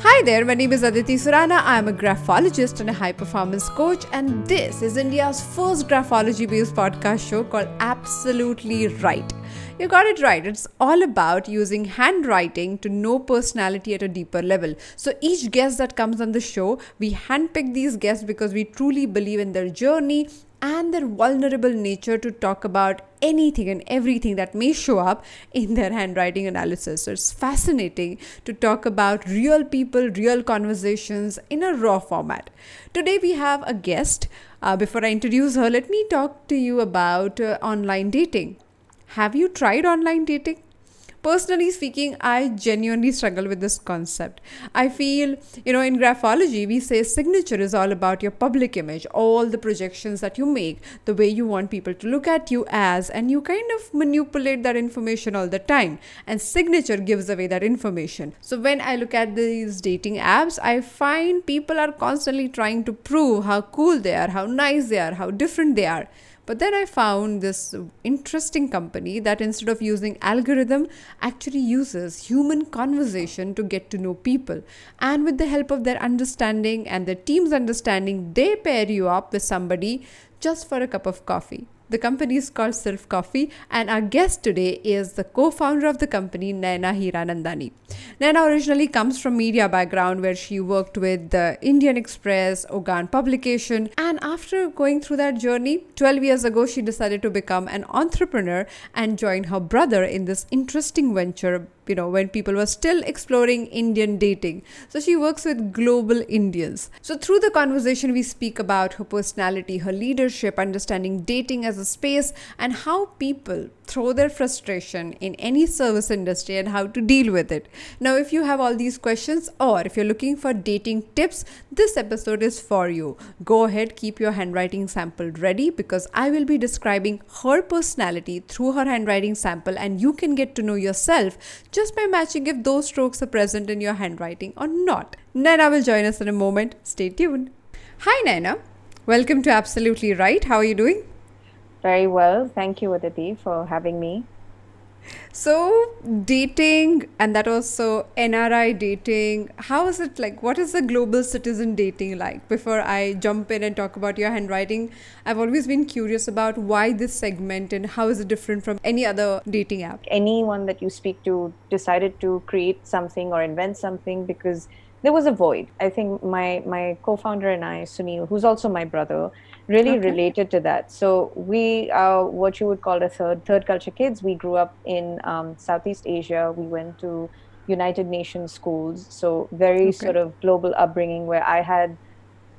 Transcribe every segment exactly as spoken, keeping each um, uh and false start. Hi there, my name is Aditi Surana. I am a graphologist and a high-performance coach, and this is India's first graphology-based podcast show called Absolutely Right. You got it right. It's all about using handwriting to know personality at a deeper level. So each guest that comes on the show, we handpick these guests because we truly believe in their journey and their vulnerable nature to talk about anything and everything that may show up in their handwriting analysis. So it's fascinating to talk about real people, real conversations in a raw format. Today we have a guest. Uh, before I introduce her, let me talk to you about uh, online dating. Have you tried online dating? Personally speaking, I genuinely struggle with this concept. I feel, you know, in graphology, we say signature is all about your public image, all the projections that you make, the way you want people to look at you as, and you kind of manipulate that information all the time. And signature gives away that information. So when I look at these dating apps, I find people are constantly trying to prove how cool they are, how nice they are, how different they are. But then I found this interesting company that instead of using algorithm, actually uses human conversation to get to know people. And with the help of their understanding and their team's understanding, they pair you up with somebody just for a cup of coffee. The company is called Sirf Coffee, and our guest today is the co-founder of the company, Naina Hiranandani. Naina originally comes from media background where she worked with The Indian Express, Ogaan Publications, and after going through that journey, twelve years ago, she decided to become an entrepreneur and joined her brother in this interesting venture, you know, when people were still exploring Indian dating. So she works with global Indians. So through the conversation, we speak about her personality, her leadership, understanding dating as a space, and how people throw their frustration in any service industry and how to deal with it. Now, if you have all these questions or if you're looking for dating tips, this episode is for you. Go ahead, keep your handwriting sample ready because I will be describing her personality through her handwriting sample, and you can get to know yourself just by matching if those strokes are present in your handwriting or not. Naina will join us in a moment. Stay tuned. Hi, Naina. Welcome to Absolutely Right. How are you doing? Very well. Thank you, Aditi, for having me. So, dating, and that also N R I dating, how is it like? What is the global citizen dating like? Before I jump in and talk about your handwriting, I've always been curious about why this segment and how is it different from any other dating app? Anyone that you speak to decided to create something or invent something because there was a void. I think my, my co-founder and I, Sunil, who's also my brother, really okay. related to that. So we are what you would call a third third culture kids. We grew up in um, Southeast Asia. We went to United Nations schools. So very okay. sort of global upbringing where I had,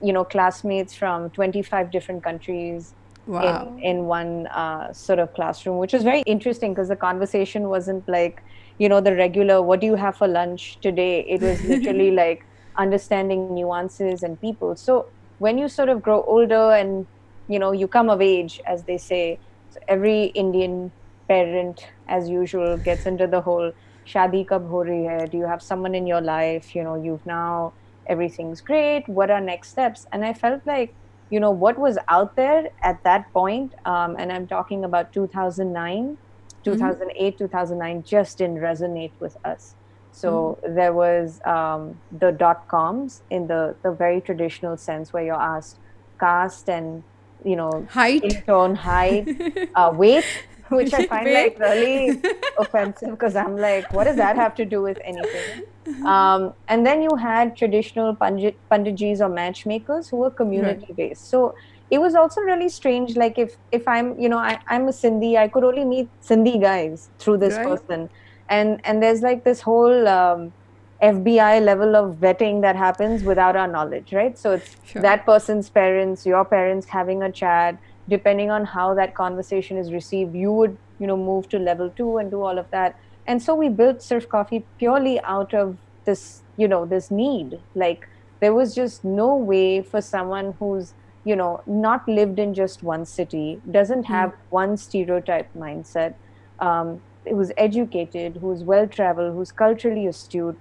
you know, classmates from twenty-five different countries wow. in, in one uh, sort of classroom, which was very interesting because the conversation wasn't like, you know, the regular, what do you have for lunch today? It was literally like understanding nuances and people. So when you sort of grow older and, you know, you come of age, as they say, so every Indian parent, as usual, gets into the whole shadi kab ho rahi hai? Do you have someone in your life? You know, you've now, everything's great. What are next steps? And I felt like, you know, what was out there at that point, um, and I'm talking about two thousand nine, two thousand eight, mm-hmm. two thousand nine just didn't resonate with us. So mm-hmm. there was um, the dot-coms in the, the very traditional sense where you're asked caste and, you know, height, tone, height, uh, weight, which I find weight. like really offensive because I'm like, what does that have to do with anything? Um, and then you had traditional pandit, panditjis or matchmakers who were community-based. Right. So it was also really strange, like if, if I'm, you know, I, I'm a Sindhi, I could only meet Sindhi guys through this right. person. And and there's like this whole um, F B I level of vetting that happens without our knowledge, right? So it's sure. that person's parents, your parents having a chat, depending on how that conversation is received, you would, you know, move to level two and do all of that. And so we built Sirf Coffee purely out of this, you know, this need. Like there was just no way for someone who's, you know, not lived in just one city, doesn't have mm. one stereotype mindset, um, who's educated, who's well-traveled, who's culturally astute,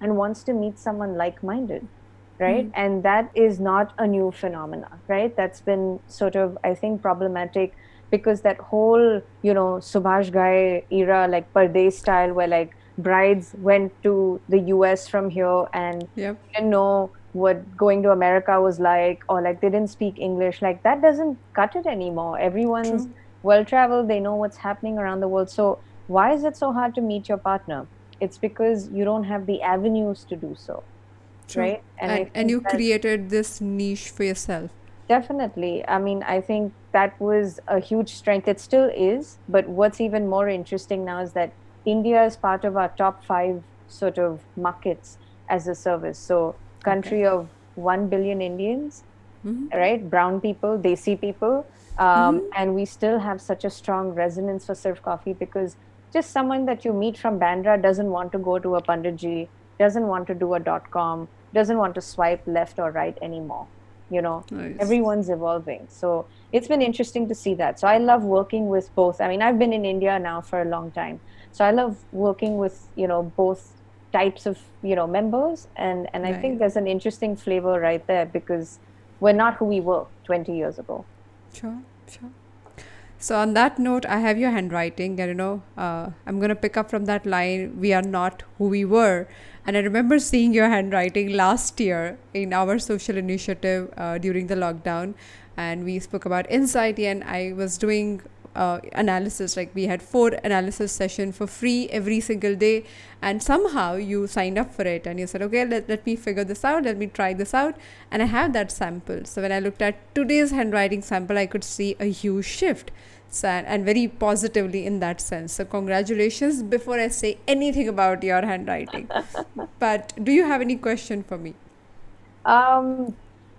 and wants to meet someone like-minded, right? Mm-hmm. And that is not a new phenomena, right? That's been sort of, I think, problematic because that whole, you know, Subhash Ghai era, like Pardes style, where like brides went to the U S from here and yep. didn't know what going to America was like, or like they didn't speak English. Like, that doesn't cut it anymore. Everyone's True. well-traveled. They know what's happening around the world. So why is it so hard to meet your partner? It's because you don't have the avenues to do so. True. Right? And, and, and you created this niche for yourself. Definitely. I mean, I think that was a huge strength. It still is. But what's even more interesting now is that India is part of our top five sort of markets as a service. So country okay. of one billion Indians, mm-hmm. right? Brown people, Desi people. Um, mm-hmm. And we still have such a strong resonance for Sirf Coffee because just someone that you meet from Bandra doesn't want to go to a Panditji, doesn't want to do a dot com, doesn't want to swipe left or right anymore. You know, nice. Everyone's evolving. So it's been interesting to see that. So I love working with both. I mean, I've been in India now for a long time. So I love working with, you know, both types of, you know, members. And, and right. I think there's an interesting flavor right there because we're not who we were twenty years ago. Sure, sure. So on that note, I have your handwriting, and you know, uh, I'm going to pick up from that line, we are not who we were. And I remember seeing your handwriting last year in our social initiative uh, during the lockdown. And we spoke about insight, and I was doing uh, analysis, like we had four analysis sessions for free every single day. And somehow you signed up for it and you said, okay, let, let me figure this out. Let me try this out. And I have that sample. So when I looked at today's handwriting sample, I could see a huge shift. So, and very positively in that sense. So congratulations before I say anything about your handwriting. But do you have any question for me? Um,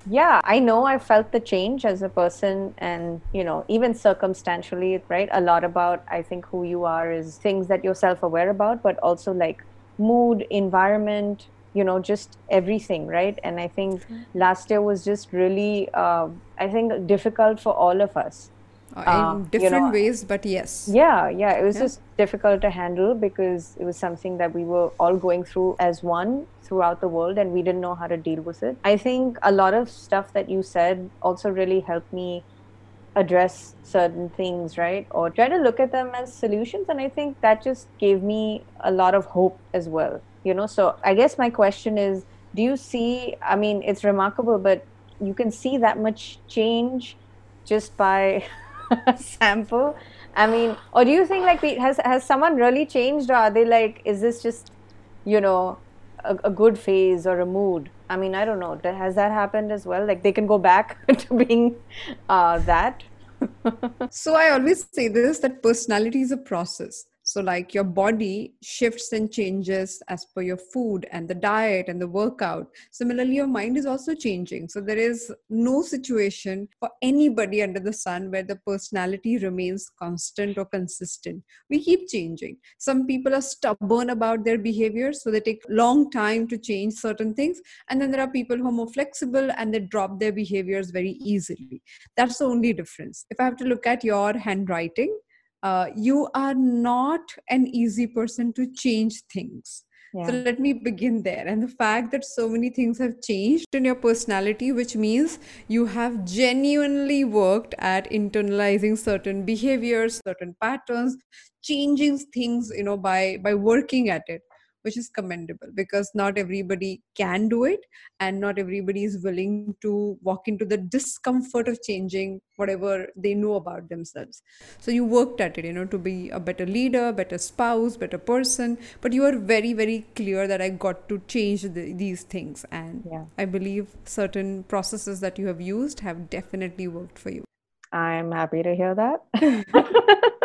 yeah, I know I felt the change as a person, and, you know, even circumstantially, right? A lot about, I think, who you are is things that you're self-aware about, but also like mood, environment, you know, just everything, right? And I think last year was just really, uh, I think, difficult for all of us. Uh, in different you know, ways, but yes. Yeah, yeah. It was yeah. just difficult to handle because it was something that we were all going through as one throughout the world, and we didn't know how to deal with it. I think a lot of stuff that you said also really helped me address certain things, right? Or try to look at them as solutions. And I think that just gave me a lot of hope as well, you know? So I guess my question is, do you see, I mean, it's remarkable, but you can see that much change just by... sample, I mean, or do you think like has has someone really changed, or are they like, is this just, you know, a, a good phase or a mood? I mean, I don't know. Has that happened as well? Like they can go back to being uh, that. So I always say this, that personality is a process. So like your body shifts and changes as per your food and the diet and the workout. Similarly, your mind is also changing. So there is no situation for anybody under the sun where the personality remains constant or consistent. We keep changing. Some people are stubborn about their behavior, so they take a long time to change certain things. And then there are people who are more flexible and they drop their behaviors very easily. That's the only difference. If I have to look at your handwriting, Uh, you are not an easy person to change things. Yeah. So let me begin there. And the fact that so many things have changed in your personality, which means you have genuinely worked at internalizing certain behaviors, certain patterns, changing things, you know, by, by working at it, which is commendable because not everybody can do it and not everybody is willing to walk into the discomfort of changing whatever they know about themselves. So you worked at it, you know, to be a better leader, better spouse, better person, but you are very, very clear that I got to change the, these things. And yeah. I believe certain processes that you have used have definitely worked for you. I'm happy to hear that.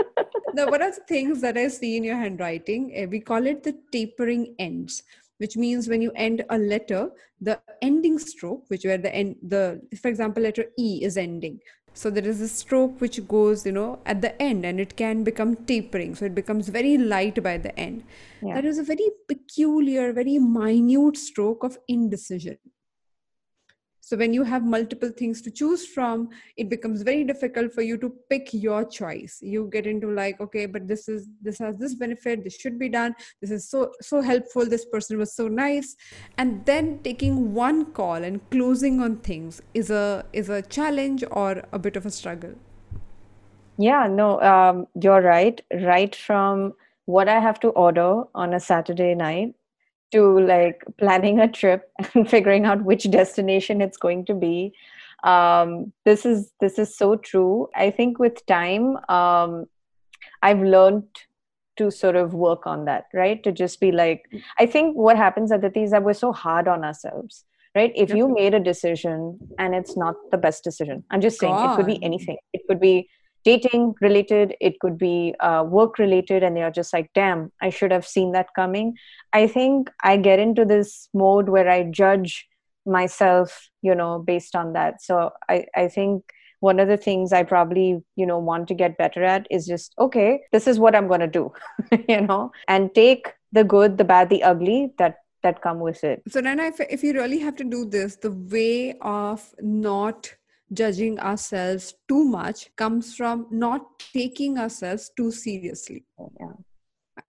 Now, one of the things that I see in your handwriting, we call it the tapering ends, which means when you end a letter, the ending stroke, which where the end, the, for example, letter E is ending. So there is a stroke which goes, you know, at the end, and it can become tapering. So it becomes very light by the end. Yeah. That is a very peculiar, very minute stroke of indecision. So when you have multiple things to choose from, it becomes very difficult for you to pick your choice. You get into like, okay, but this is, this has this benefit, this should be done. This is so, so helpful. This person was so nice. And then taking one call and closing on things is a, is a challenge or a bit of a struggle. Yeah, no, um, you're right. Right from what I have to order on a Saturday night to like planning a trip and figuring out which destination it's going to be. Um, this is this is so true. I think with time, um, I've learned to sort of work on that, right? To just be like, I think what happens, Aditi, is that we're so hard on ourselves, right? If you made a decision and it's not the best decision, I'm just saying God. It could be anything. It could be dating related, it could be uh, work related, and you're just like, damn, I should have seen that coming. I think I get into this mode where I judge myself, you know, based on that. So I, I think one of the things I probably, you know, want to get better at is just, okay, this is what I'm going to do, you know, and take the good, the bad, the ugly that that come with it. So Naina, if, if you really have to do this, the way of not judging ourselves too much comes from not taking ourselves too seriously. Yeah.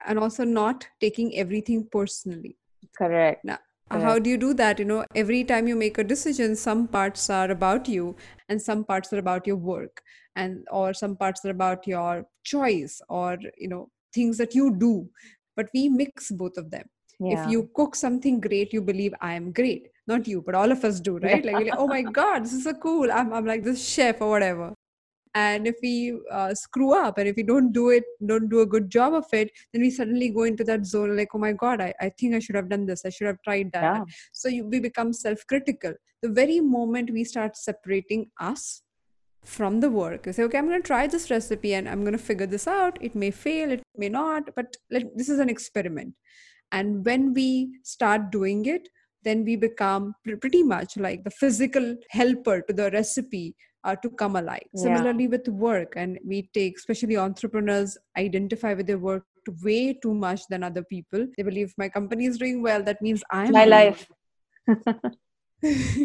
And also not taking everything personally. Correct. Now, correct. How do you do that? You know, every time you make a decision, some parts are about you and some parts are about your work, and or some parts are about your choice or, you know, things that you do, but we mix both of them. Yeah. If you cook something great, you believe I am great. Not you, but all of us do, right? Like, you're like, oh my God, this is so cool. I'm, I'm like this chef or whatever. And if we uh, screw up and if we don't do it, don't do a good job of it, then we suddenly go into that zone like, oh my God, I, I think I should have done this. I should have tried that. Yeah. So you, we become self-critical. The very moment we start separating us from the work, you say, okay, I'm going to try this recipe and I'm going to figure this out. It may fail, it may not, but let, this is an experiment. And when we start doing it, then we become pretty much like the physical helper to the recipe uh, to come alive. Yeah. Similarly with work, and we take, especially entrepreneurs, identify with their work way too much than other people. They believe my company is doing well, that means I'm my life. This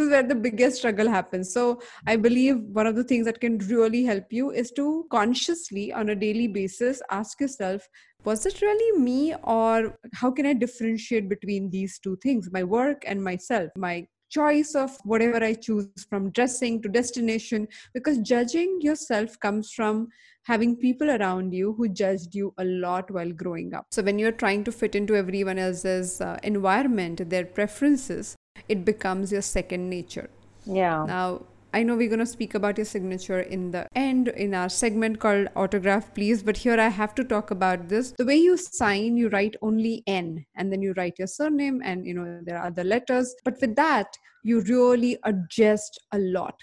is where the biggest struggle happens. So I believe one of the things that can really help you is to consciously on a daily basis ask yourself, was it really me, or how can I differentiate between these two things, my work and myself, my choice of whatever I choose, from dressing to destination? Because judging yourself comes from having people around you who judged you a lot while growing up. So when you're trying to fit into everyone else's uh, environment, their preferences, it becomes your second nature. Yeah. Now, I know we're going to speak about your signature in the end in our segment called Autograph Please, but here I have to talk about this. The way you sign, you write only N, and then you write your surname, and you know there are other letters. But with that, you really adjust a lot.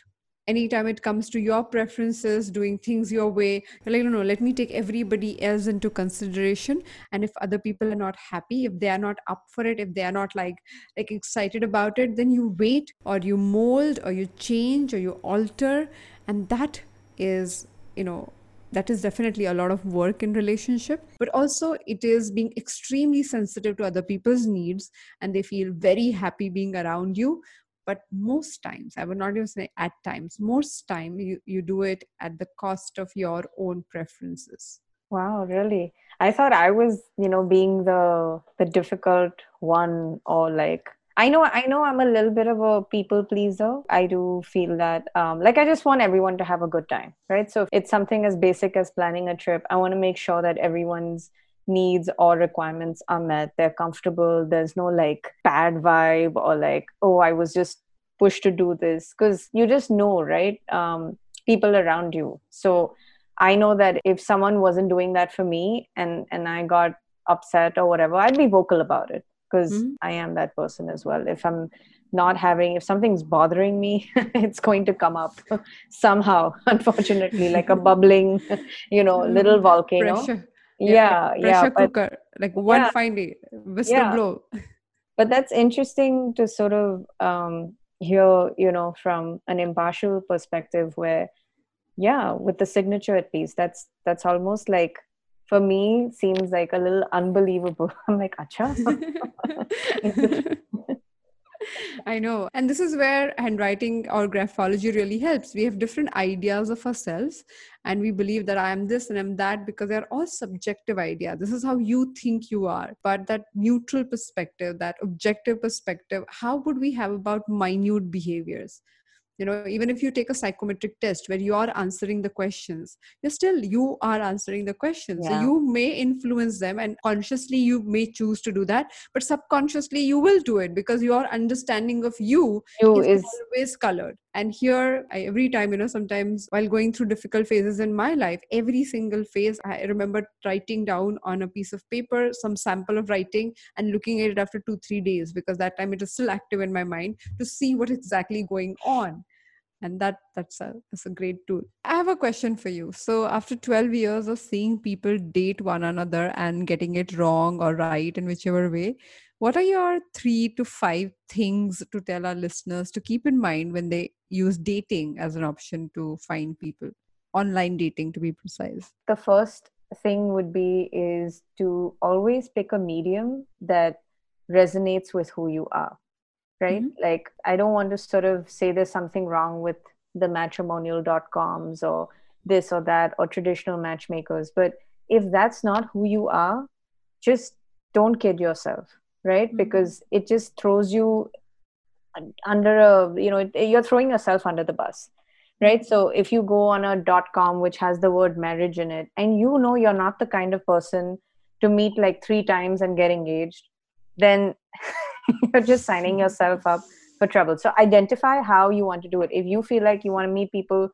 Anytime it comes to your preferences, doing things your way, you're like, no, no, let me take everybody else into consideration. And if other people are not happy, if they are not up for it, if they are not like, like excited about it, then you wait or you mold or you change or you alter. And that is, you know, that is definitely a lot of work in relationship, but also it is being extremely sensitive to other people's needs, and they feel very happy being around you. But most times, I would not even say at times, most time you, you do it at the cost of your own preferences. Wow, really? I thought I was, you know, being the the difficult one, or like, I know, I know I'm a little bit of a people pleaser. I do feel that, um, like, I just want everyone to have a good time, right? So if it's something as basic as planning a trip, I want to make sure that everyone's needs or requirements are met, they're comfortable, there's no like bad vibe or like, oh, I was just pushed to do this, because you just know, right? Um, people around you. So I know that if someone wasn't doing that for me and, and I got upset or whatever, I'd be vocal about it, because mm-hmm. I am that person as well. If I'm not having, if something's bothering me, it's going to come up somehow, unfortunately, like a bubbling, you know, little volcano. Pressure. Yeah, yeah, pressure yeah, but, cooker, like one yeah, fine day, whistle yeah. blow. But that's interesting to sort of um, hear, you know, from an impartial perspective where, yeah, with the signature at least, that's that's almost like, for me, seems like a little unbelievable. I'm like, acha. I know. And this is where handwriting or graphology really helps. We have different ideas of ourselves, and we believe that I am this and I'm that, because they're all subjective ideas. This is how you think you are. But that neutral perspective, that objective perspective, how would we have about minute behaviors? You know, even if you take a psychometric test where you are answering the questions, you're still, you are answering the questions. Yeah. So you may influence them, and consciously you may choose to do that, but subconsciously you will do it because your understanding of you, you is, is always colored. And here, I, every time, you know, sometimes while going through difficult phases in my life, every single phase, I remember writing down on a piece of paper, some sample of writing and looking at it after two, three days, because that time it is still active in my mind to see what exactly going on. And that that's a, that's a great tool. I have a question for you. So after twelve years of seeing people date one another and getting it wrong or right in whichever way, what are your three to five things to tell our listeners to keep in mind when they use dating as an option to find people? Online dating, to be precise. The first thing would be is to always pick a medium that resonates with who you are. Right? Mm-hmm. Like, I don't want to sort of say there's something wrong with the matrimonial dot coms or this or that or traditional matchmakers. But if that's not who you are, just don't kid yourself, right? Mm-hmm. Because it just throws you under a, you know, you're throwing yourself under the bus, right? So if you go on a .com which has the word marriage in it, and you know you're not the kind of person to meet like three times and get engaged, then... you're just signing yourself up for trouble. So identify how you want to do it. If you feel like you want to meet people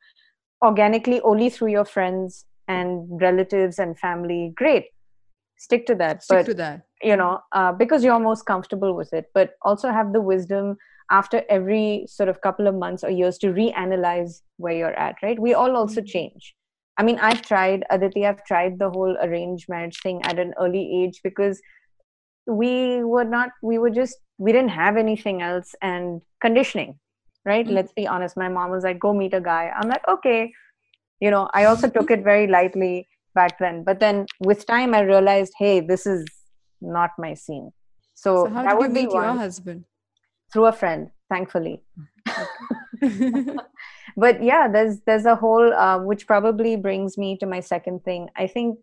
organically only through your friends and relatives and family, great. Stick to that. Stick but, to that. You know, uh, because you're most comfortable with it. But also have the wisdom after every sort of couple of months or years to reanalyze where you're at, right? We all also change. I mean, I've tried, Aditi, I've tried the whole arranged marriage thing at an early age because... we were not, we were just, we didn't have anything else and conditioning, right? Mm-hmm. Let's be honest. My mom was like, go meet a guy. I'm like, okay. You know, I also took it very lightly back then. But then with time, I realized, hey, this is not my scene. So, so how that did would you meet be your one, husband? Through a friend, thankfully. Okay. But yeah, there's, there's a whole, uh, which probably brings me to my second thing. I think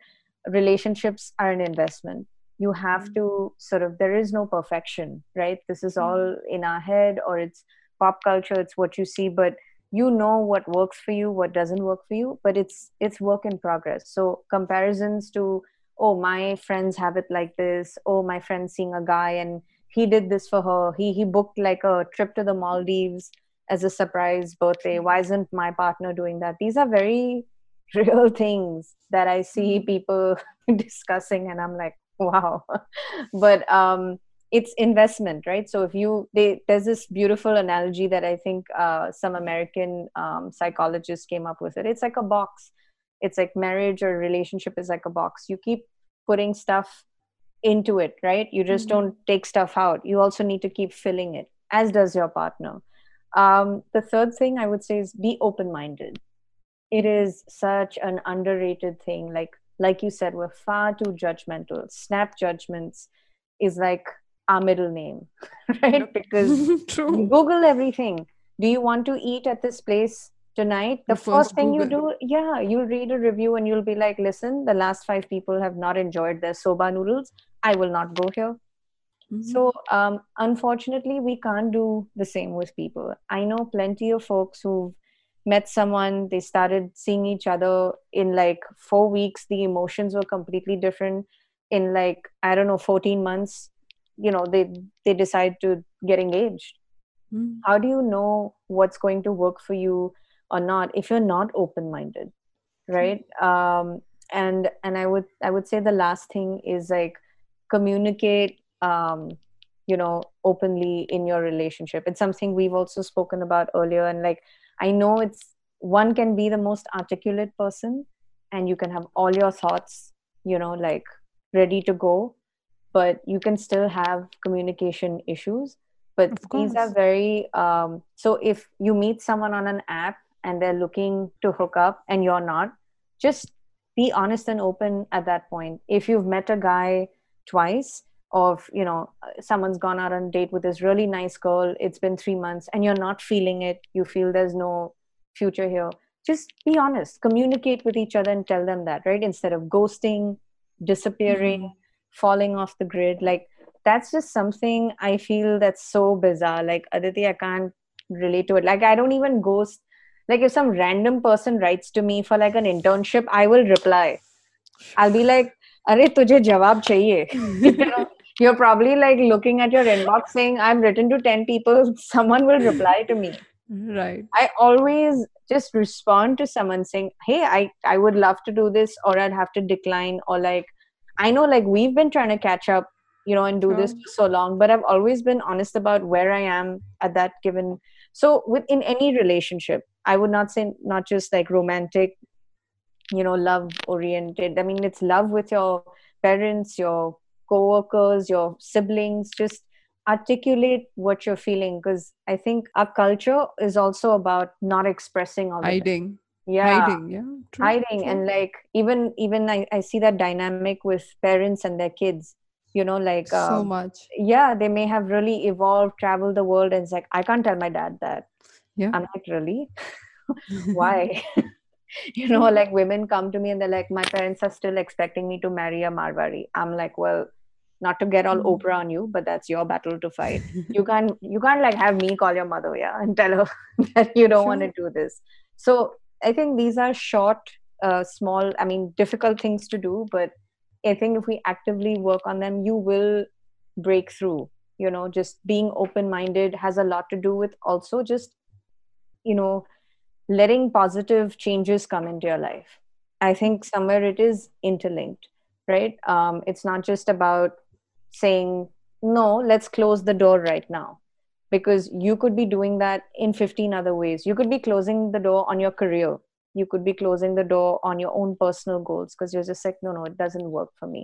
relationships are an investment. You have to sort of, there is no perfection, right? This is all in our head, or it's pop culture, it's what you see, but you know what works for you, what doesn't work for you, but it's it's work in progress. So comparisons to, oh, my friends have it like this, oh, my friend's seeing a guy and he did this for her, he he booked like a trip to the Maldives as a surprise birthday, why isn't my partner doing that? These are very real things that I see people discussing and I'm like, wow. But um, it's investment, right? So if you, they, there's this beautiful analogy that I think uh, some American um, psychologists came up with it. It's like a box. It's like marriage or relationship is like a box. You keep putting stuff into it, right? You just mm-hmm. don't take stuff out. You also need to keep filling it, as does your partner. Um, the third thing I would say is be open-minded. It is such an underrated thing. Like, Like you said, we're far too judgmental. Snap judgments is like our middle name, right? Because Google everything. Do you want to eat at this place tonight? The, the first, first thing Google. you do, yeah, you'll read a review and you'll be like, listen, the last five people have not enjoyed their soba noodles. I will not go here. Mm-hmm. So um, unfortunately, we can't do the same with people. I know plenty of folks who've met someone, they started seeing each other in like four weeks. The emotions were completely different in like, I don't know, fourteen months, you know, they, they decide to get engaged. Mm. How do you know what's going to work for you or not if you're not open-minded, right? Mm. Um, and, and I would, I would say the last thing is like communicate, um, you know, openly in your relationship. It's something we've also spoken about earlier, and like, I know it's, one can be the most articulate person and you can have all your thoughts, you know, like ready to go, but you can still have communication issues. But these are very, um, so if you meet someone on an app and they're looking to hook up and you're not, just be honest and open at that point. If you've met a guy twice, or you know, someone's gone out on a date with this really nice girl, it's been three months and you're not feeling it, you feel there's no future here, just be honest, communicate with each other and tell them that, right? Instead of ghosting, disappearing, mm-hmm. falling off the grid. Like, that's just something I feel that's so bizarre. Like, Aditi, I can't relate to it. Like, I don't even ghost. Like, if some random person writes to me for like an internship, I will reply. I'll be like, "Arey, tujhe jawab chahiye." You're probably like looking at your inbox saying, "I've written to ten people. Someone will reply to me." Right. I always just respond to someone saying, "Hey, I, I would love to do this," or "I'd have to decline," or like, I know like we've been trying to catch up, you know, and do oh. this for so long, but I've always been honest about where I am at that given. So within any relationship, I would not say not just like romantic, you know, love oriented. I mean, it's love with your parents, your co-workers, your siblings, just articulate what you're feeling, because I think our culture is also about not expressing all the hiding things. yeah hiding yeah true, hiding true. And like even even I, I see that dynamic with parents and their kids, you know, like um, so much yeah they may have really evolved, traveled the world, and it's like, "I can't tell my dad that." Yeah, I'm like, really? Why? You know, like women come to me and they're like, "My parents are still expecting me to marry a Marwari." I'm like, well, not to get all Oprah on you, but that's your battle to fight. You can't, you can't like have me call your mother, yeah, and tell her that you don't sure. want to do this. So I think these are short, uh, small, I mean, difficult things to do, but I think if we actively work on them, you will break through. You know, just being open-minded has a lot to do with also just, you know, letting positive changes come into your life. I think somewhere it is interlinked, right? Um, it's not just about saying, "No, let's close the door right now," because you could be doing that in fifteen other ways. You could be closing the door on your career. You could be closing the door on your own personal goals because you're just like, no, no, it doesn't work for me.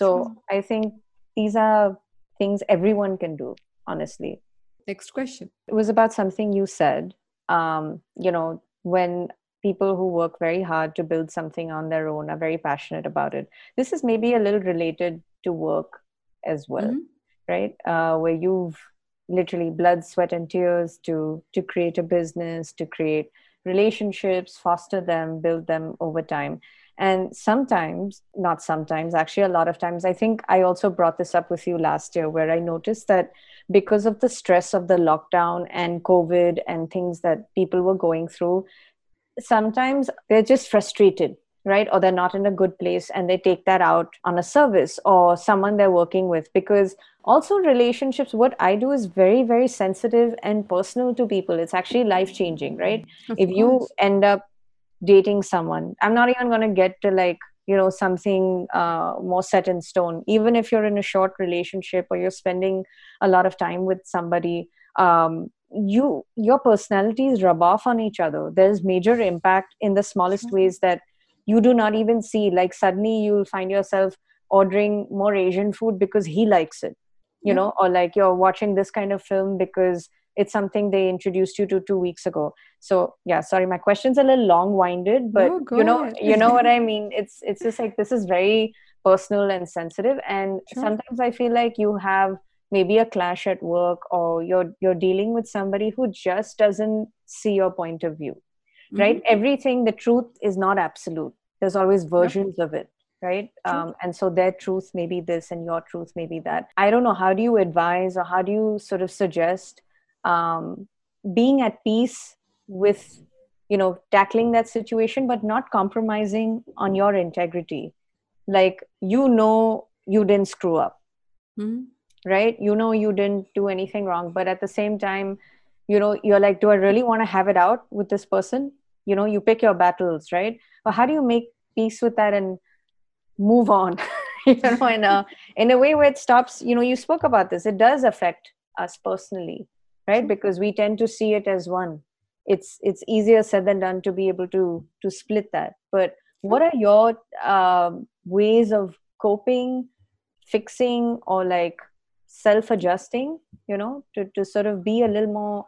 So mm-hmm. I think these are things everyone can do, honestly. Next question. It was about something you said, um, you know, when people who work very hard to build something on their own are very passionate about it. This is maybe a little related to work as well, mm-hmm. right? Uh, where you've literally blood, sweat, and tears to, to create a business, to create relationships, foster them, build them over time. And sometimes, not sometimes, actually a lot of times, I think I also brought this up with you last year, where I noticed that because of the stress of the lockdown and COVID and things that people were going through, sometimes they're just frustrated, right? Or they're not in a good place and they take that out on a service or someone they're working with. Because also relationships, what I do is very, very sensitive and personal to people. It's actually life-changing, right? Of if course. You end up dating someone, I'm not even going to get to like, you know, something uh, more set in stone. Even if you're in a short relationship or you're spending a lot of time with somebody, um, you your personalities rub off on each other. There's major impact in the smallest mm-hmm. ways that you do not even see. Like suddenly you'll find yourself ordering more Asian food because he likes it, you yeah. know, or like you're watching this kind of film because it's something they introduced you to two weeks ago. So yeah, sorry, my question's a little long-winded, but oh, you know, you know what I mean? It's, it's just like, this is very personal and sensitive. And sure. sometimes I feel like you have maybe a clash at work, or you're you're dealing with somebody who just doesn't see your point of view, right? Mm-hmm. Everything, the truth is not absolute. There's always versions yep. of it, right? Um, and so their truth may be this and your truth may be that. I don't know, how do you advise or how do you sort of suggest um, being at peace with, you know, tackling that situation, but not compromising on your integrity? Like, you know, you didn't screw up. Mm-hmm. Right? You know, you didn't do anything wrong, but at the same time, you know, you're like, do I really want to have it out with this person? You know, you pick your battles, right? Or how do you make peace with that and move on, you know, in a, in a way where it stops, you know, you spoke about this, it does affect us personally, right? Because we tend to see it as one. It's, it's easier said than done to be able to, to split that. But what are your uh, ways of coping, fixing, or like, self-adjusting, you know, to, to sort of be a little more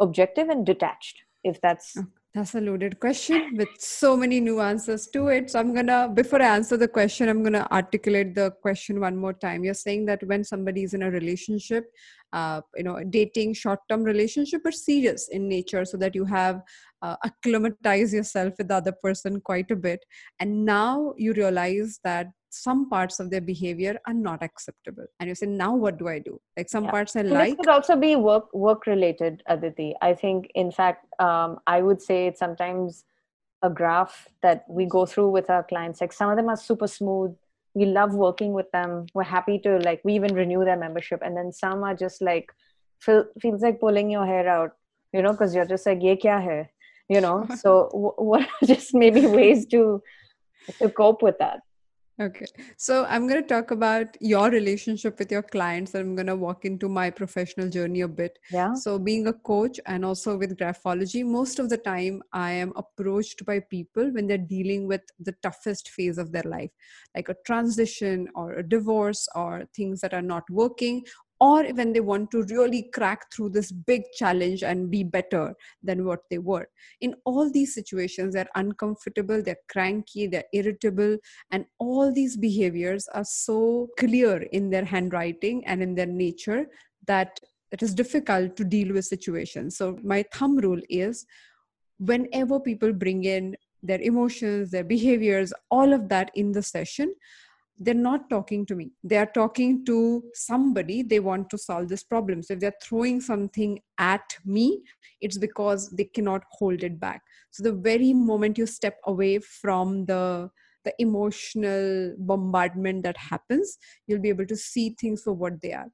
objective and detached, if that's... Oh, that's a loaded question with so many nuances to it. So I'm going to, before I answer the question, I'm going to articulate the question one more time. You're saying that when somebody is in a relationship, uh, you know, dating, short-term relationship, but serious in nature, so that you have uh, acclimatized yourself with the other person quite a bit. And now you realize that some parts of their behavior are not acceptable. And you say, now what do I do? Like some yeah. parts I and like. This could also be work, work related, Aditi. I think, in fact, um, I would say it's sometimes a graph that we go through with our clients. Like some of them are super smooth. We love working with them. We're happy to like, we even renew their membership. And then some are just like, feel, feels like pulling your hair out, you know, because you're just like, ye kya hai? You know, so w- what are just maybe ways to to cope with that? Okay. So I'm going to talk about your relationship with your clients, and I'm going to walk into my professional journey a bit. Yeah. So being a coach and also with graphology, most of the time I am approached by people when they're dealing with the toughest phase of their life, like a transition or a divorce or things that are not working, or when they want to really crack through this big challenge and be better than what they were. In all these situations, they're uncomfortable, they're cranky, they're irritable, and all these behaviors are so clear in their handwriting and in their nature that it is difficult to deal with situations. So my thumb rule is, whenever people bring in their emotions, their behaviors, all of that in the session, they're not talking to me. They are talking to somebody. They want to solve this problem. So if they're throwing something at me, it's because they cannot hold it back. So the very moment you step away from the, the emotional bombardment that happens, you'll be able to see things for what they are.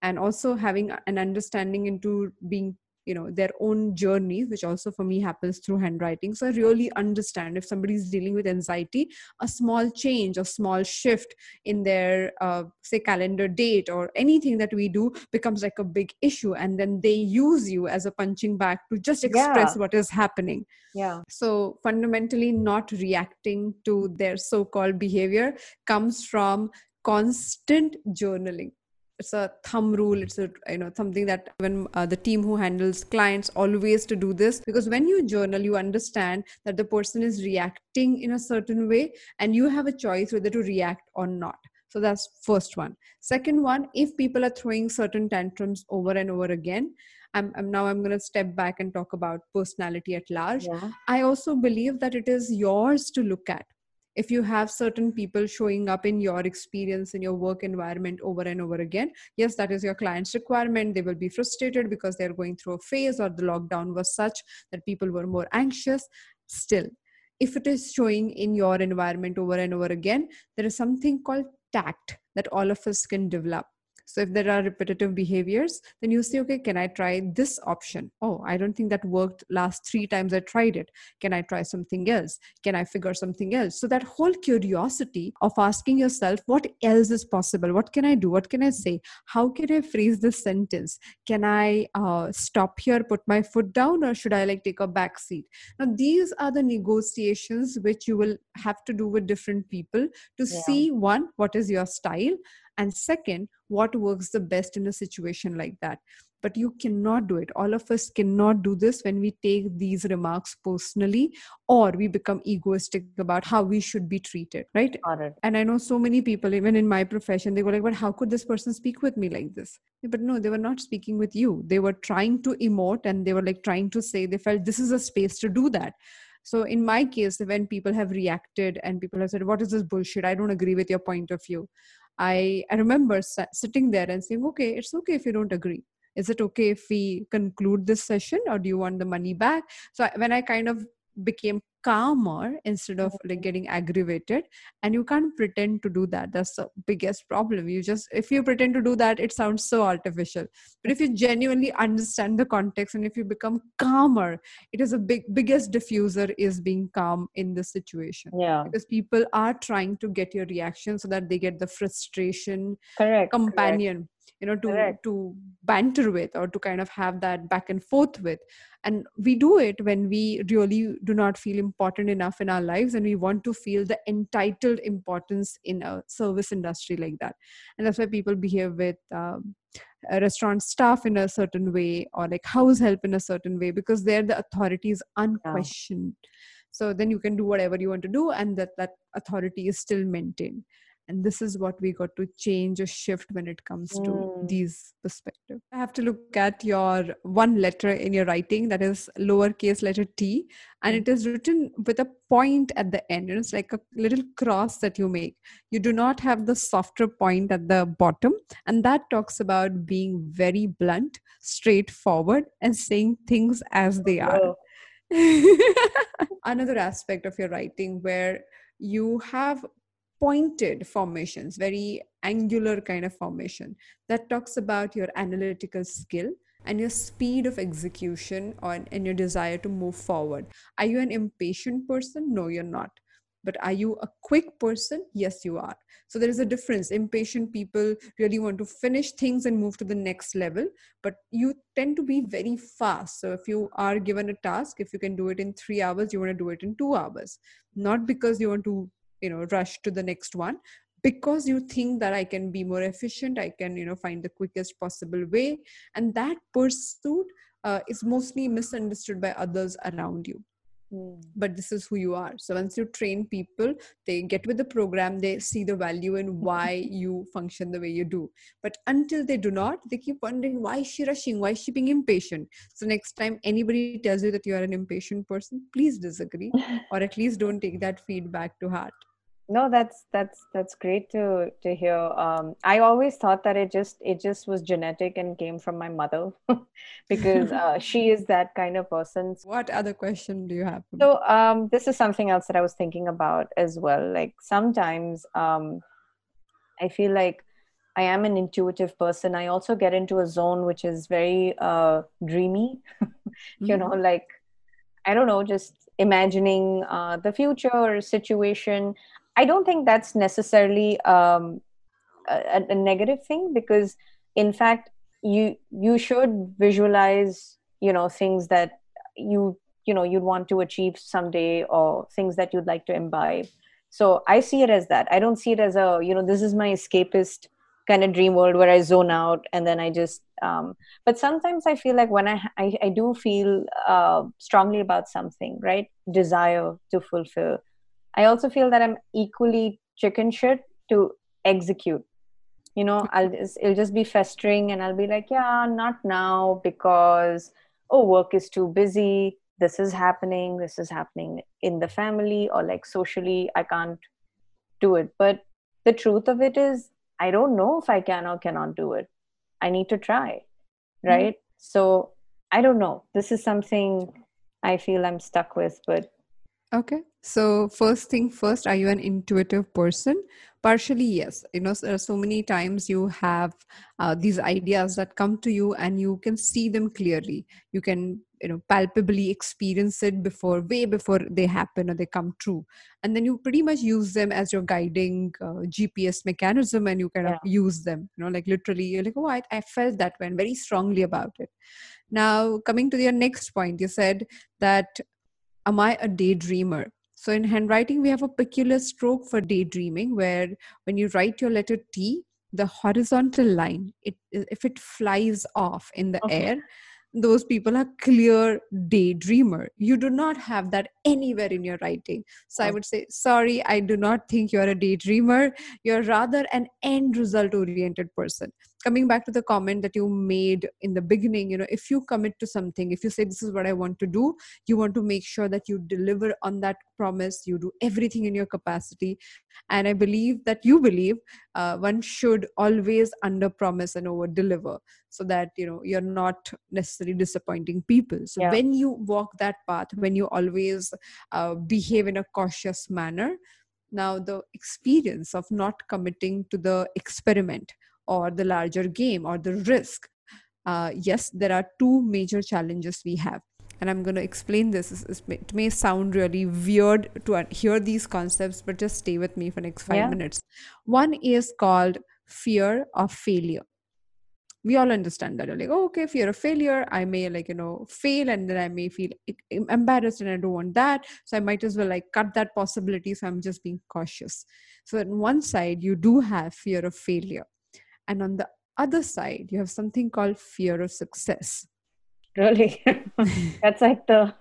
And also having an understanding into being, you know, their own journey, which also for me happens through handwriting. So I really understand if somebody is dealing with anxiety, a small change, a small shift in their, uh, say, calendar date or anything that we do becomes like a big issue. And then they use you as a punching bag to just express yeah. what is happening. Yeah. So fundamentally, not reacting to their so-called behavior comes from constant journaling. It's a thumb rule. It's a, you know, something that when uh, the team who handles clients always to do this, because when you journal, you understand that the person is reacting in a certain way and you have a choice whether to react or not. So that's first one. Second one, if people are throwing certain tantrums over and over again, I'm, I'm now I'm going to step back and talk about personality at large. Yeah. I also believe that it is yours to look at. If you have certain people showing up in your experience, in your work environment over and over again, yes, that is your client's requirement. They will be frustrated because they're going through a phase or the lockdown was such that people were more anxious. Still, if it is showing in your environment over and over again, there is something called tact that all of us can develop. So if there are repetitive behaviors, then you say, okay, can I try this option? Oh, I don't think that worked last three times I tried it. Can I try something else? Can I figure something else? So that whole curiosity of asking yourself, what else is possible? What can I do? What can I say? How can I phrase this sentence? Can I uh, stop here, put my foot down, or should I like take a back seat? Now, these are the negotiations which you will have to do with different people to yeah. see, one, what is your style? And second, what works the best in a situation like that? But you cannot do it. All of us cannot do this when we take these remarks personally, or we become egoistic about how we should be treated, right? Right. And I know so many people, even in my profession, they go like, well, how could this person speak with me like this? But no, they were not speaking with you. They were trying to emote and they were like trying to say, they felt this is a space to do that. So in my case, when people have reacted and people have said, what is this bullshit? I don't agree with your point of view. I, I remember sitting there and saying, okay, it's okay if you don't agree. Is it okay if we conclude this session, or do you want the money back? So I, when I kind of became calmer instead of like getting aggravated, and you can't pretend to do that. That's the biggest problem. You just, if you pretend to do that, it sounds so artificial. But if you genuinely understand the context and if you become calmer, it is a big, biggest diffuser is being calm in this situation. Yeah. Because people are trying to get your reaction so that they get the frustration correct, companion. Correct. you know, to, Correct. to banter with or to kind of have that back and forth with. And we do it when we really do not feel important enough in our lives and we want to feel the entitled importance in a service industry like that. And that's why people behave with um, a restaurant staff in a certain way, or like house help in a certain way, because there the authority is unquestioned. Yeah. So then you can do whatever you want to do and that, that authority is still maintained. And this is what we got to change or shift when it comes to mm. these perspectives. I have to look at your one letter in your writing, that is lowercase letter T, and it is written with a point at the end. It's like a little cross that you make. You do not have the softer point at the bottom. And that talks about being very blunt, straightforward, and saying things as they are. Another aspect of your writing where you have pointed formations, very angular kind of formation, that talks about your analytical skill and your speed of execution on, and your desire to move forward. Are you an impatient person? No, you're not. But are you a quick person? Yes, you are. So there is a difference. Impatient people really want to finish things and move to the next level, but you tend to be very fast. So if you are given a task, if you can do it in three hours, you want to do it in two hours. Not because you want to you know, rush to the next one, because you think that I can be more efficient. I can, you know, find the quickest possible way. And that pursuit uh, is mostly misunderstood by others around you. Mm. But this is who you are. So once you train people, they get with the program, they see the value in why you function the way you do. But until they do not, they keep wondering, why is she rushing? Why is she being impatient? So next time anybody tells you that you are an impatient person, please disagree, or at least don't take that feedback to heart. No, that's that's that's great to to hear. Um, I always thought that it just it just was genetic and came from my mother, because uh, she is that kind of person. What other question do you have? So um, this is something else that I was thinking about as well. Like sometimes um, I feel like I am an intuitive person. I also get into a zone which is very uh, dreamy, you mm-hmm. know, like, I don't know, just imagining uh, the future or situation. I don't think that's necessarily um, a, a negative thing, because in fact, you you should visualize, you know, things that you, you know, you'd want to achieve someday, or things that you'd like to imbibe. So I see it as that. I don't see it as a, you know, this is my escapist kind of dream world where I zone out and then I just, um, but sometimes I feel like when I, I, I do feel uh, strongly about something, right? Desire to fulfill. I also feel that I'm equally chicken shit to execute. You know, I'll just, it'll just be festering, and I'll be like, yeah, not now, because, oh, work is too busy. This is happening. This is happening in the family, or like socially, I can't do it. But the truth of it is, I don't know if I can or cannot do it. I need to try, right? Mm-hmm. So I don't know. This is something I feel I'm stuck with, but. Okay. So first thing first, are you an intuitive person? Partially, yes. You know, there are so many times you have uh, these ideas that come to you and you can see them clearly. You can, you know, palpably experience it before, way before they happen or they come true. And then you pretty much use them as your guiding uh, G P S mechanism, and you kind yeah. of use them, you know, like literally you're like, oh, I, I felt that one very strongly about it. Now, coming to your next point, you said that, am I a daydreamer? So in handwriting, we have a peculiar stroke for daydreaming, where when you write your letter T, the horizontal line, it, if it flies off in the okay. air, those people are clear daydreamer. You do not have that anywhere in your writing. So okay. I would say, sorry, I do not think you're a daydreamer. You're rather an end result oriented person. Coming back to the comment that you made in the beginning, you know, if you commit to something, if you say, this is what I want to do, you want to make sure that you deliver on that promise, you do everything in your capacity. And I believe that you believe uh, one should always under promise and over deliver, so that, you know, you're not necessarily disappointing people. So yeah. when you walk that path, when you always uh, behave in a cautious manner, now the experience of not committing to the experiment or the larger game or the risk. Uh, yes, there are two major challenges we have. And I'm going to explain this. It may sound really weird to hear these concepts, but just stay with me for the next five yeah. minutes. One is called fear of failure. We all understand that. You're like, oh, okay, fear of failure. I may like, you know, fail, and then I may feel embarrassed, and I don't want that. So I might as well like cut that possibility. So I'm just being cautious. So on one side, you do have fear of failure. And on the other side, you have something called fear of success. Really? That's like the...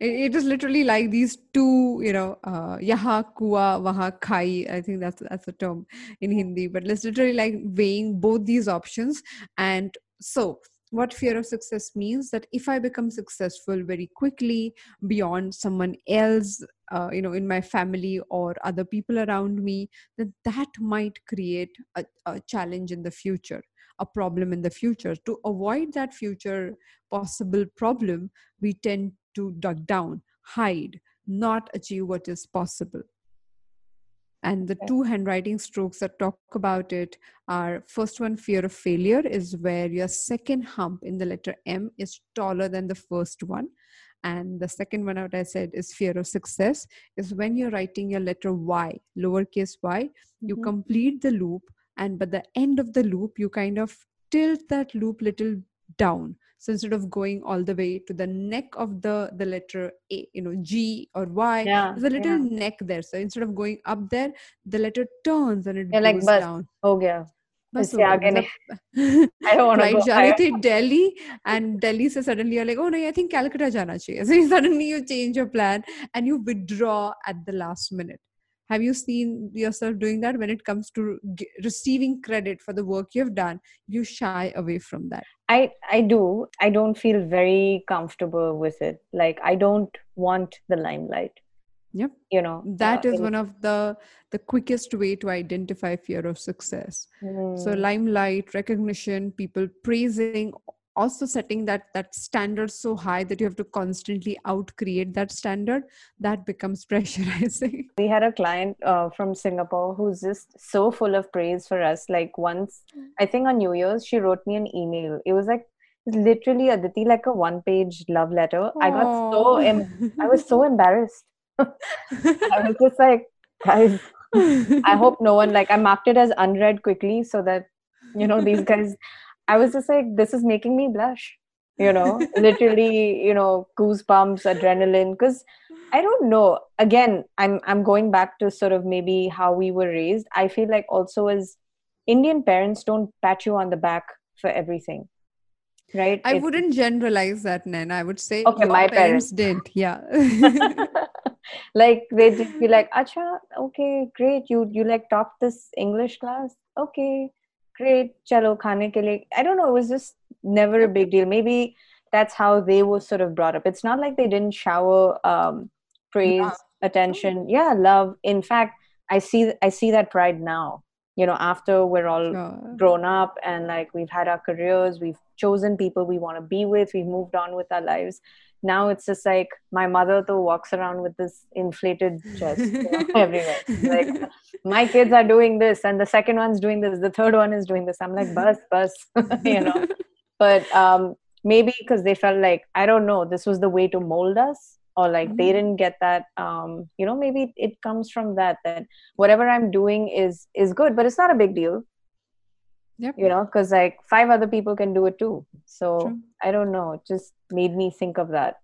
It is literally like these two, you know, uh, yaha kuwa, waha khai. I think that's that's a term in Hindi, but it's literally like weighing both these options. And so what fear of success means that if I become successful very quickly beyond someone else, uh, you know, in my family or other people around me, then that might create a, a challenge in the future, a problem in the future. To avoid that future possible problem, we tend to duck down, hide, not achieve what is possible. And the two handwriting strokes that talk about it are, first one, fear of failure, is where your second hump in the letter M is taller than the first one. And the second one, what I said, is fear of success, is when you're writing your letter Y, lowercase y, you mm-hmm. complete the loop, and but the end of the loop, you kind of tilt that loop little down. So instead of going all the way to the neck of the, the letter A, you know, G or Y, yeah, there's a little yeah. neck there. So instead of going up there, the letter turns and it yeah, goes like, down. Oh, yeah. Bas, I don't want right, to go. Right, I... Delhi and Delhi se suddenly you're like, oh no, I think Calcutta jana chahiye. So suddenly you change your plan and you withdraw at the last minute. Have you seen yourself doing that when it comes to g- receiving credit for the work you've done? You shy away from that. I, I do. I don't feel very comfortable with it. Like, I don't want the limelight. Yep. You know, that uh, is in- one of the, the quickest way to identify fear of success. Mm. So limelight, recognition, people praising, also setting that, that standard so high that you have to constantly out-create that standard, that becomes pressurizing. We had a client uh, from Singapore who's just so full of praise for us. Like once, I think on New Year's, she wrote me an email. It was like literally, Aditi, like a one-page love letter. Aww. I got so, em- I was so embarrassed. I was just like, guys, I hope no one, like I marked it as unread quickly so that, you know, these guys... I was just like, this is making me blush, you know, literally, you know, goosebumps, adrenaline, because I don't know. Again, I'm I'm going back to sort of maybe how we were raised. I feel like also as Indian parents don't pat you on the back for everything, right? I it's, wouldn't generalize that, Naina. I would say okay, my parents, parents did, yeah. Like they'd just be like, acha, okay, great. You you like topped this English class, okay. Great, chalo khane ke liye. I don't know. It was just never a big deal. Maybe that's how they were sort of brought up. It's not like they didn't shower um, praise, love. attention, yeah, love. In fact, I see I see that pride now. You know, after we're all sure. grown up and like we've had our careers, we've chosen people we want to be with, we've moved on with our lives. Now it's just like my mother though walks around with this inflated chest, you know, everywhere. Like my kids are doing this and the second one's doing this, the third one is doing this. I'm like, bus, bus, you know. But um, maybe because they felt like, I don't know, this was the way to mold us, or like mm-hmm. they didn't get that, um, you know, maybe it comes from that, that whatever I'm doing is, is good, but it's not a big deal. Yep. You know, because like five other people can do it too. So True. I don't know, it just made me think of that.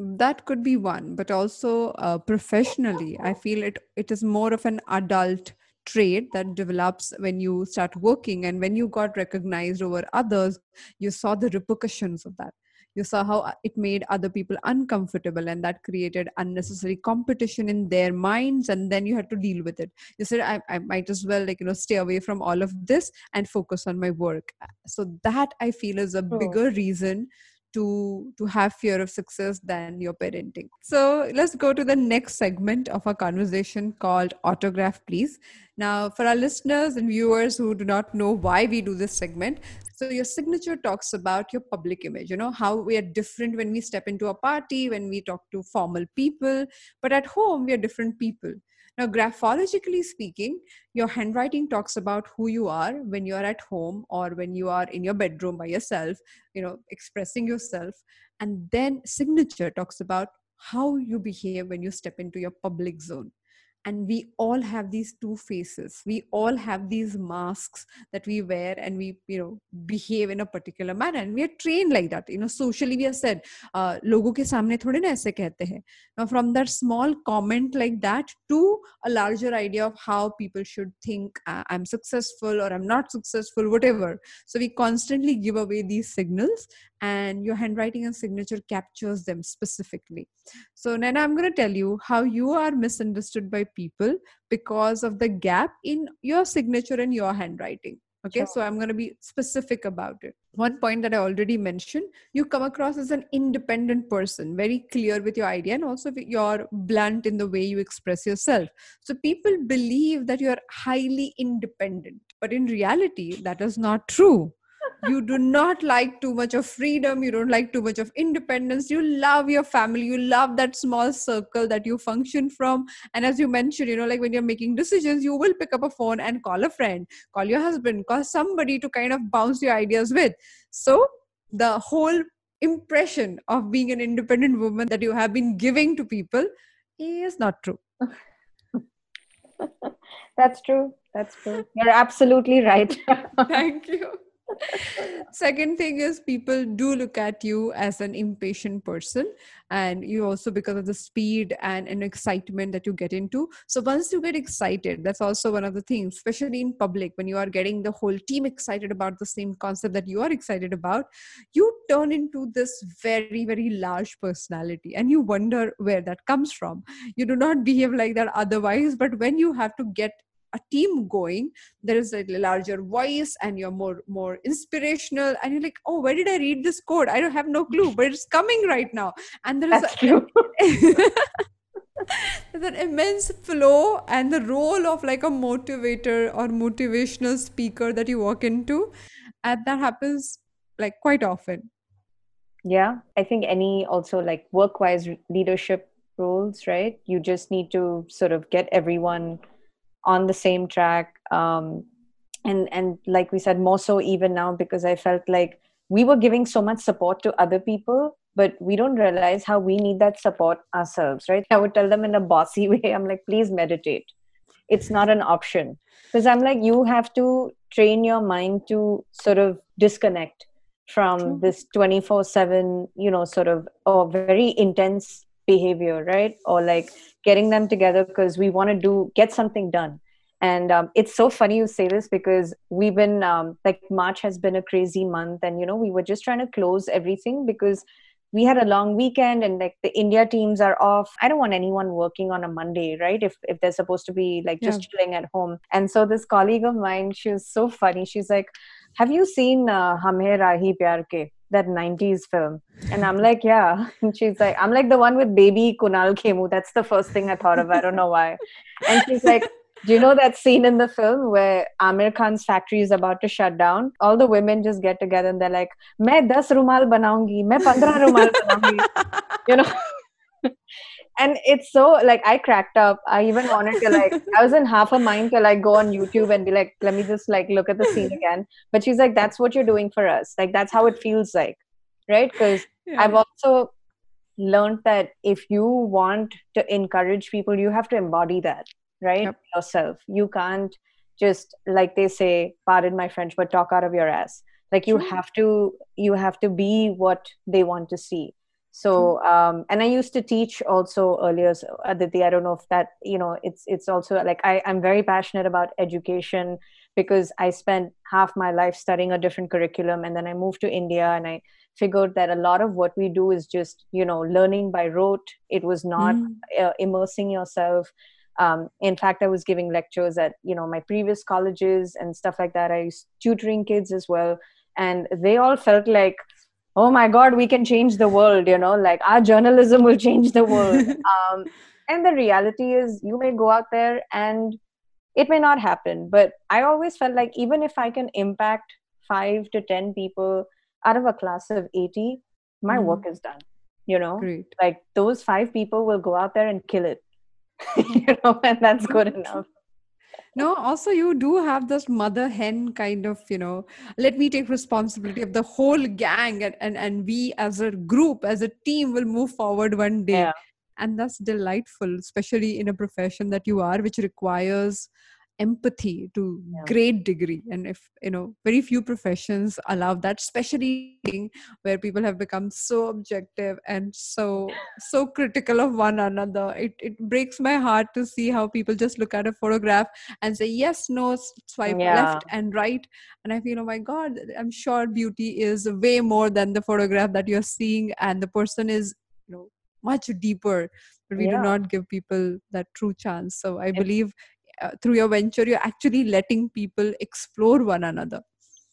That could be one, but also uh, professionally, I feel it. It is more of an adult trait that develops when you start working, and when you got recognized over others, you saw the repercussions of that. You saw how it made other people uncomfortable, and that created unnecessary competition in their minds. And then you had to deal with it. You said, I, I might as well, like, you know, stay away from all of this and focus on my work. So that I feel is a bigger reason to, to have fear of success than your parenting. So let's go to the next segment of our conversation called Autograph, Please. Now, for our listeners and viewers who do not know why we do this segment, so your signature talks about your public image, you know, how we are different when we step into a party, when we talk to formal people, but at home, we are different people. Now, graphologically speaking, your handwriting talks about who you are when you are at home or when you are in your bedroom by yourself, you know, expressing yourself. And then signature talks about how you behave when you step into your public zone. And we all have these two faces. We all have these masks that we wear, and we, you know, behave in a particular manner. And we are trained like that. You know, socially we are said, uh, "Logo ke saamne thode na aise kehte hai." Now, from that small comment like that to a larger idea of how people should think, uh, "I'm successful" or "I'm not successful," whatever. So we constantly give away these signals, and your handwriting and signature captures them specifically. So, Naina, I'm going to tell you how you are misunderstood by people because of the gap in your signature and your handwriting. Okay, sure. So I'm going to be specific about it. One point that I already mentioned, you come across as an independent person, very clear with your idea, and also you're blunt in the way you express yourself. So people believe that you're highly independent, but in reality, that is not true. You do not like too much of freedom. You don't like too much of independence. You love your family. You love that small circle that you function from. And as you mentioned, you know, like when you're making decisions, you will pick up a phone and call a friend, call your husband, call somebody to kind of bounce your ideas with. So the whole impression of being an independent woman that you have been giving to people is not true. That's true. That's true. You're absolutely right. Thank you. Second thing is, people do look at you as an impatient person, and you also, because of the speed and, and excitement that you get into. So once you get excited, that's also one of the things, especially in public, when you are getting the whole team excited about the same concept that you are excited about, you turn into this very, very large personality, and you wonder where that comes from. You do not behave like that otherwise, but when you have to get a team going, there is a larger voice, and you're more more inspirational, and you're like, oh, where did I read this quote? I don't have no clue, but it's coming right now. And there That's is a, there's an immense flow and the role of like a motivator or motivational speaker that you walk into, and that happens like quite often. Yeah, I think any also like work-wise leadership roles, right? You just need to sort of get everyone on the same track. Um, and, and like we said, more so even now, because I felt like we were giving so much support to other people, but we don't realize how we need that support ourselves, right? I would tell them in a bossy way, I'm like, please meditate. It's not an option. Because I'm like, you have to train your mind to sort of disconnect from True. This twenty-four seven, you know, sort of, or very intense behavior, right? Or like getting them together because we want to do, get something done. And um, it's so funny you say this, because we've been um, like March has been a crazy month, and you know, we were just trying to close everything because we had a long weekend, and like the India teams are off. I don't want anyone working on a Monday, right? If if they're supposed to be like just yeah. chilling at home. And so this colleague of mine, she was so funny. She's like, have you seen uh, Hum Hai Rahi Pyar Ke? That nineties film. And I'm like, yeah. And she's like, I'm like the one with baby Kunal Khemu. That's the first thing I thought of. I don't know why. And she's like, do you know that scene in the film where Amir Khan's factory is about to shut down? All the women just get together and they're like, Main das rumal banaungi, main pandra rumal banaungi. You know? And it's so like, I cracked up. I even wanted to like, I was in half a mind to like go on YouTube and be like, let me just like look at the scene again. But she's like, that's what you're doing for us. Like, that's how it feels like, right? Because yeah. I've also learned that if you want to encourage people, you have to embody that, right? Yep. Yourself. You can't just, like they say, pardon my French, but talk out of your ass. Like you mm-hmm. have to, you have to be what they want to see. So, um, and I used to teach also earlier, so Aditi, I don't know if that, you know, it's it's also like, I, I'm very passionate about education because I spent half my life studying a different curriculum. And then I moved to India and I figured that a lot of what we do is just, you know, learning by rote. It was not mm. uh, immersing yourself. Um, in fact, I was giving lectures at, you know, my previous colleges and stuff like that. I was tutoring kids as well. And they all felt like, oh my God, we can change the world, you know, like our journalism will change the world. Um, and the reality is you may go out there and it may not happen. But I always felt like even if I can impact five to ten people out of a class of eighty, my mm. work is done, you know. Great. Like those five people will go out there and kill it, you know, and that's good enough. No, also you do have this mother hen kind of, you know, let me take responsibility of the whole gang, and, and, and we as a group, as a team will move forward one day. Yeah. and that's delightful, especially in a profession that you are, which requires empathy to yeah. great degree. And if you know, very few professions allow that, especially where people have become so objective and so so critical of one another. It it breaks my heart to see how people just look at a photograph and say yes, no, swipe yeah. left and right. And I feel, oh my God, I'm sure beauty is way more than the photograph that you're seeing, and the person is, you know, much deeper. But we yeah. do not give people that true chance. So I believe. Uh, through your venture, you're actually letting people explore one another.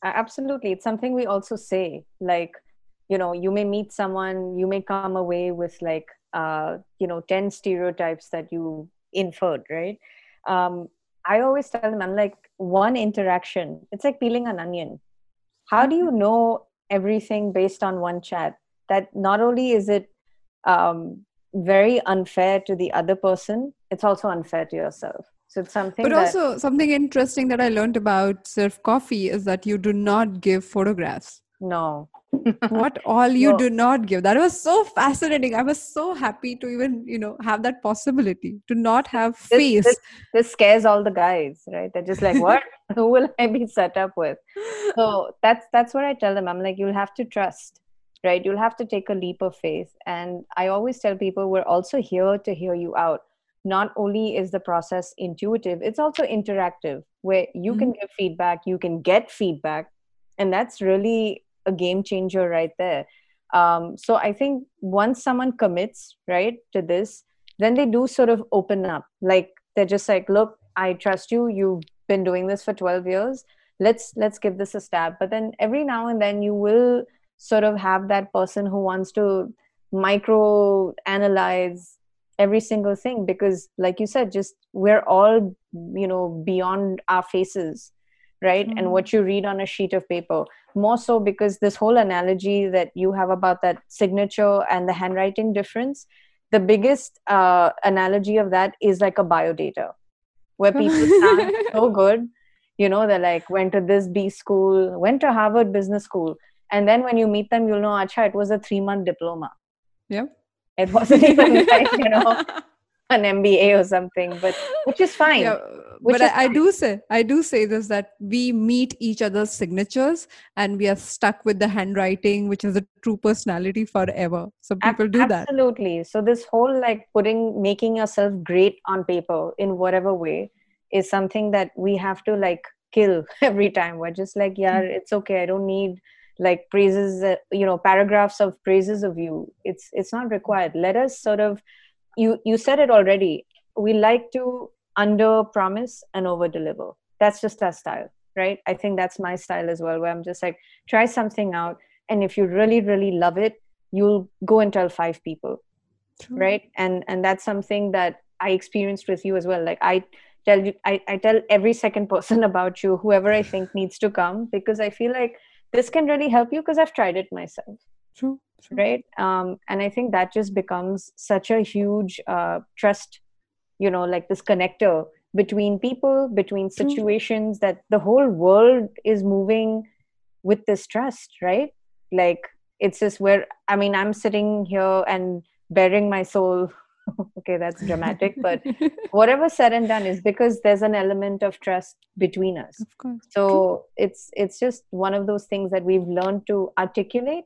Absolutely. It's something we also say, like, you know, you may meet someone, you may come away with like, uh, you know, ten stereotypes that you inferred, right? Um, I always tell them, I'm like, one interaction, it's like peeling an onion. How do you know everything based on one chat? That not only is it um, very unfair to the other person, it's also unfair to yourself. So something but that, also something interesting that I learned about Sirf Coffee is that you do not give photographs. No. What all you no. do not give. That was so fascinating. I was so happy to even, you know, have that possibility to not have this, face. This, this scares all the guys, right? They're just like, what? Who will I be set up with? So that's, that's what I tell them. I'm like, you'll have to trust, right? You'll have to take a leap of faith. And I always tell people, we're also here to hear you out. Not only is the process intuitive, it's also interactive, where you can give feedback, you can get feedback. And that's really a game changer right there. Um, so I think once someone commits, right, to this, then they do sort of open up. Like, they're just like, look, I trust you. You've been doing this for twelve years. Let's, let's give this a stab. But then every now and then you will sort of have that person who wants to micro analyze every single thing, because like you said, just we're all, you know, beyond our faces, right? Mm-hmm. And what you read on a sheet of paper, more so because this whole analogy that you have about that signature and the handwriting difference, the biggest uh, analogy of that is like a biodata, where people sound so good, you know, they're like, went to this B school, went to Harvard Business School. And then when you meet them, you'll know, acha, it was a three month diploma. Yeah. It wasn't even like, you know, an M B A or something, but which is fine. Yeah, which but is I, fine. I do say, I do say this, that we meet each other's signatures and we are stuck with the handwriting, which is a true personality forever. So people Ab- do that. Absolutely. So this whole like putting, making yourself great on paper in whatever way is something that we have to like kill every time. We're just like, yeah, mm-hmm. it's okay. I don't need like praises, uh, you know, paragraphs of praises of you. It's it's not required. Let us sort of, you you said it already. We like to under promise and over deliver. That's just our style, right? I think that's my style as well, where I'm just like, try something out. And if you really, really love it, you'll go and tell five people, True. Right? And and that's something that I experienced with you as well. Like I tell you, I, I tell every second person about you, whoever I think needs to come, because I feel like this can really help you because I've tried it myself. True. True. Right. Um, and I think that just becomes such a huge uh, trust, you know, like this connector between people, between situations, True. That the whole world is moving with this trust, right? Like it's just where, I mean, I'm sitting here and bearing my soul. Okay, that's dramatic, but whatever said and done is because there's an element of trust between us. Of course. So it's it's just one of those things that we've learned to articulate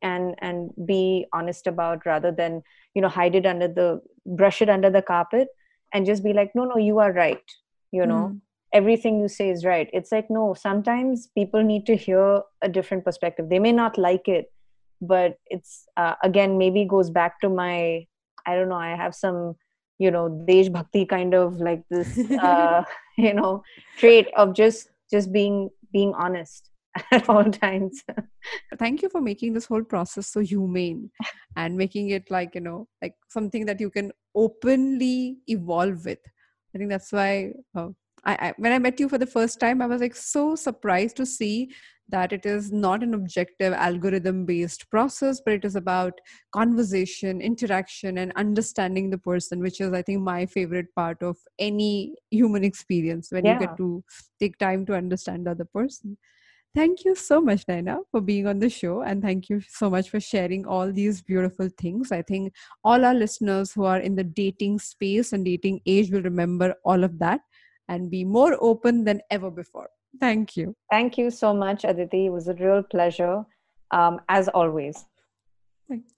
and and be honest about, rather than, you know, hide it under the brush it under the carpet and just be like, no, no, you are right. You know, mm. everything you say is right. It's like, no, sometimes people need to hear a different perspective. They may not like it, but it's uh, again, maybe goes back to my, I don't know, I have some, you know, Desh Bhakti kind of like this, uh, you know, trait of just, just being, being honest at all times. Thank you for making this whole process so humane and making it like, you know, like something that you can openly evolve with. I think that's why uh, I, I, when I met you for the first time, I was like so surprised to see that it is not an objective algorithm-based process, but it is about conversation, interaction, and understanding the person, which is, I think, my favorite part of any human experience, when yeah. you get to take time to understand the other person. Thank you so much, Naina, for being on the show. And thank you so much for sharing all these beautiful things. I think all our listeners who are in the dating space and dating age will remember all of that and be more open than ever before. Thank you. Thank you so much, Aditi. It was a real pleasure, um, as always. Thanks.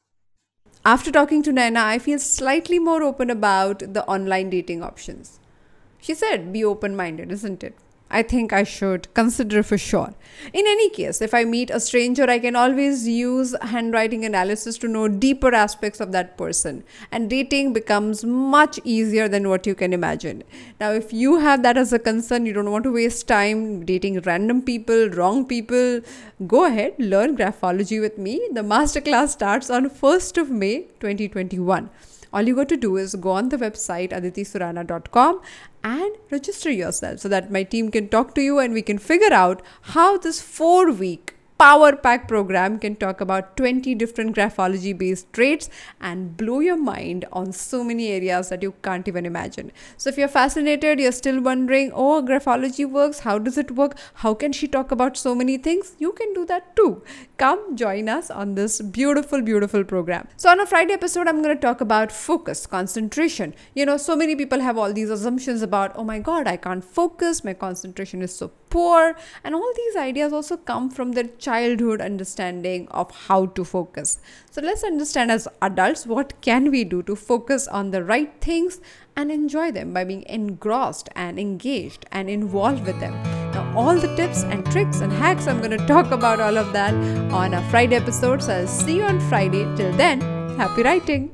After talking to Naina, I feel slightly more open about the online dating options. She said, be open-minded, isn't it? I think I should consider for sure. In any case, if I meet a stranger, I can always use handwriting analysis to know deeper aspects of that person. And dating becomes much easier than what you can imagine. Now, if you have that as a concern, you don't want to waste time dating random people, wrong people, go ahead, learn graphology with me. The masterclass starts on first of May, twenty twenty-one. All you got to do is go on the website aditi surana dot com and register yourself so that my team can talk to you and we can figure out how this four-week power pack program can talk about twenty different graphology-based traits and blow your mind on so many areas that you can't even imagine. So if you're fascinated, you're still wondering, oh, graphology works, how does it work? How can she talk about so many things? You can do that too. Come join us on this beautiful, beautiful program. So on a Friday episode, I'm going to talk about focus, concentration. You know, so many people have all these assumptions about, oh my God, I can't focus, my concentration is so poor, and all these ideas also come from their childhood understanding of how to focus. So let's understand as adults what can we do to focus on the right things and enjoy them by being engrossed and engaged and involved with them. Now all the tips and tricks and hacks, I'm going to talk about all of that on a Friday episode. So I'll see you on Friday. Till then, happy writing.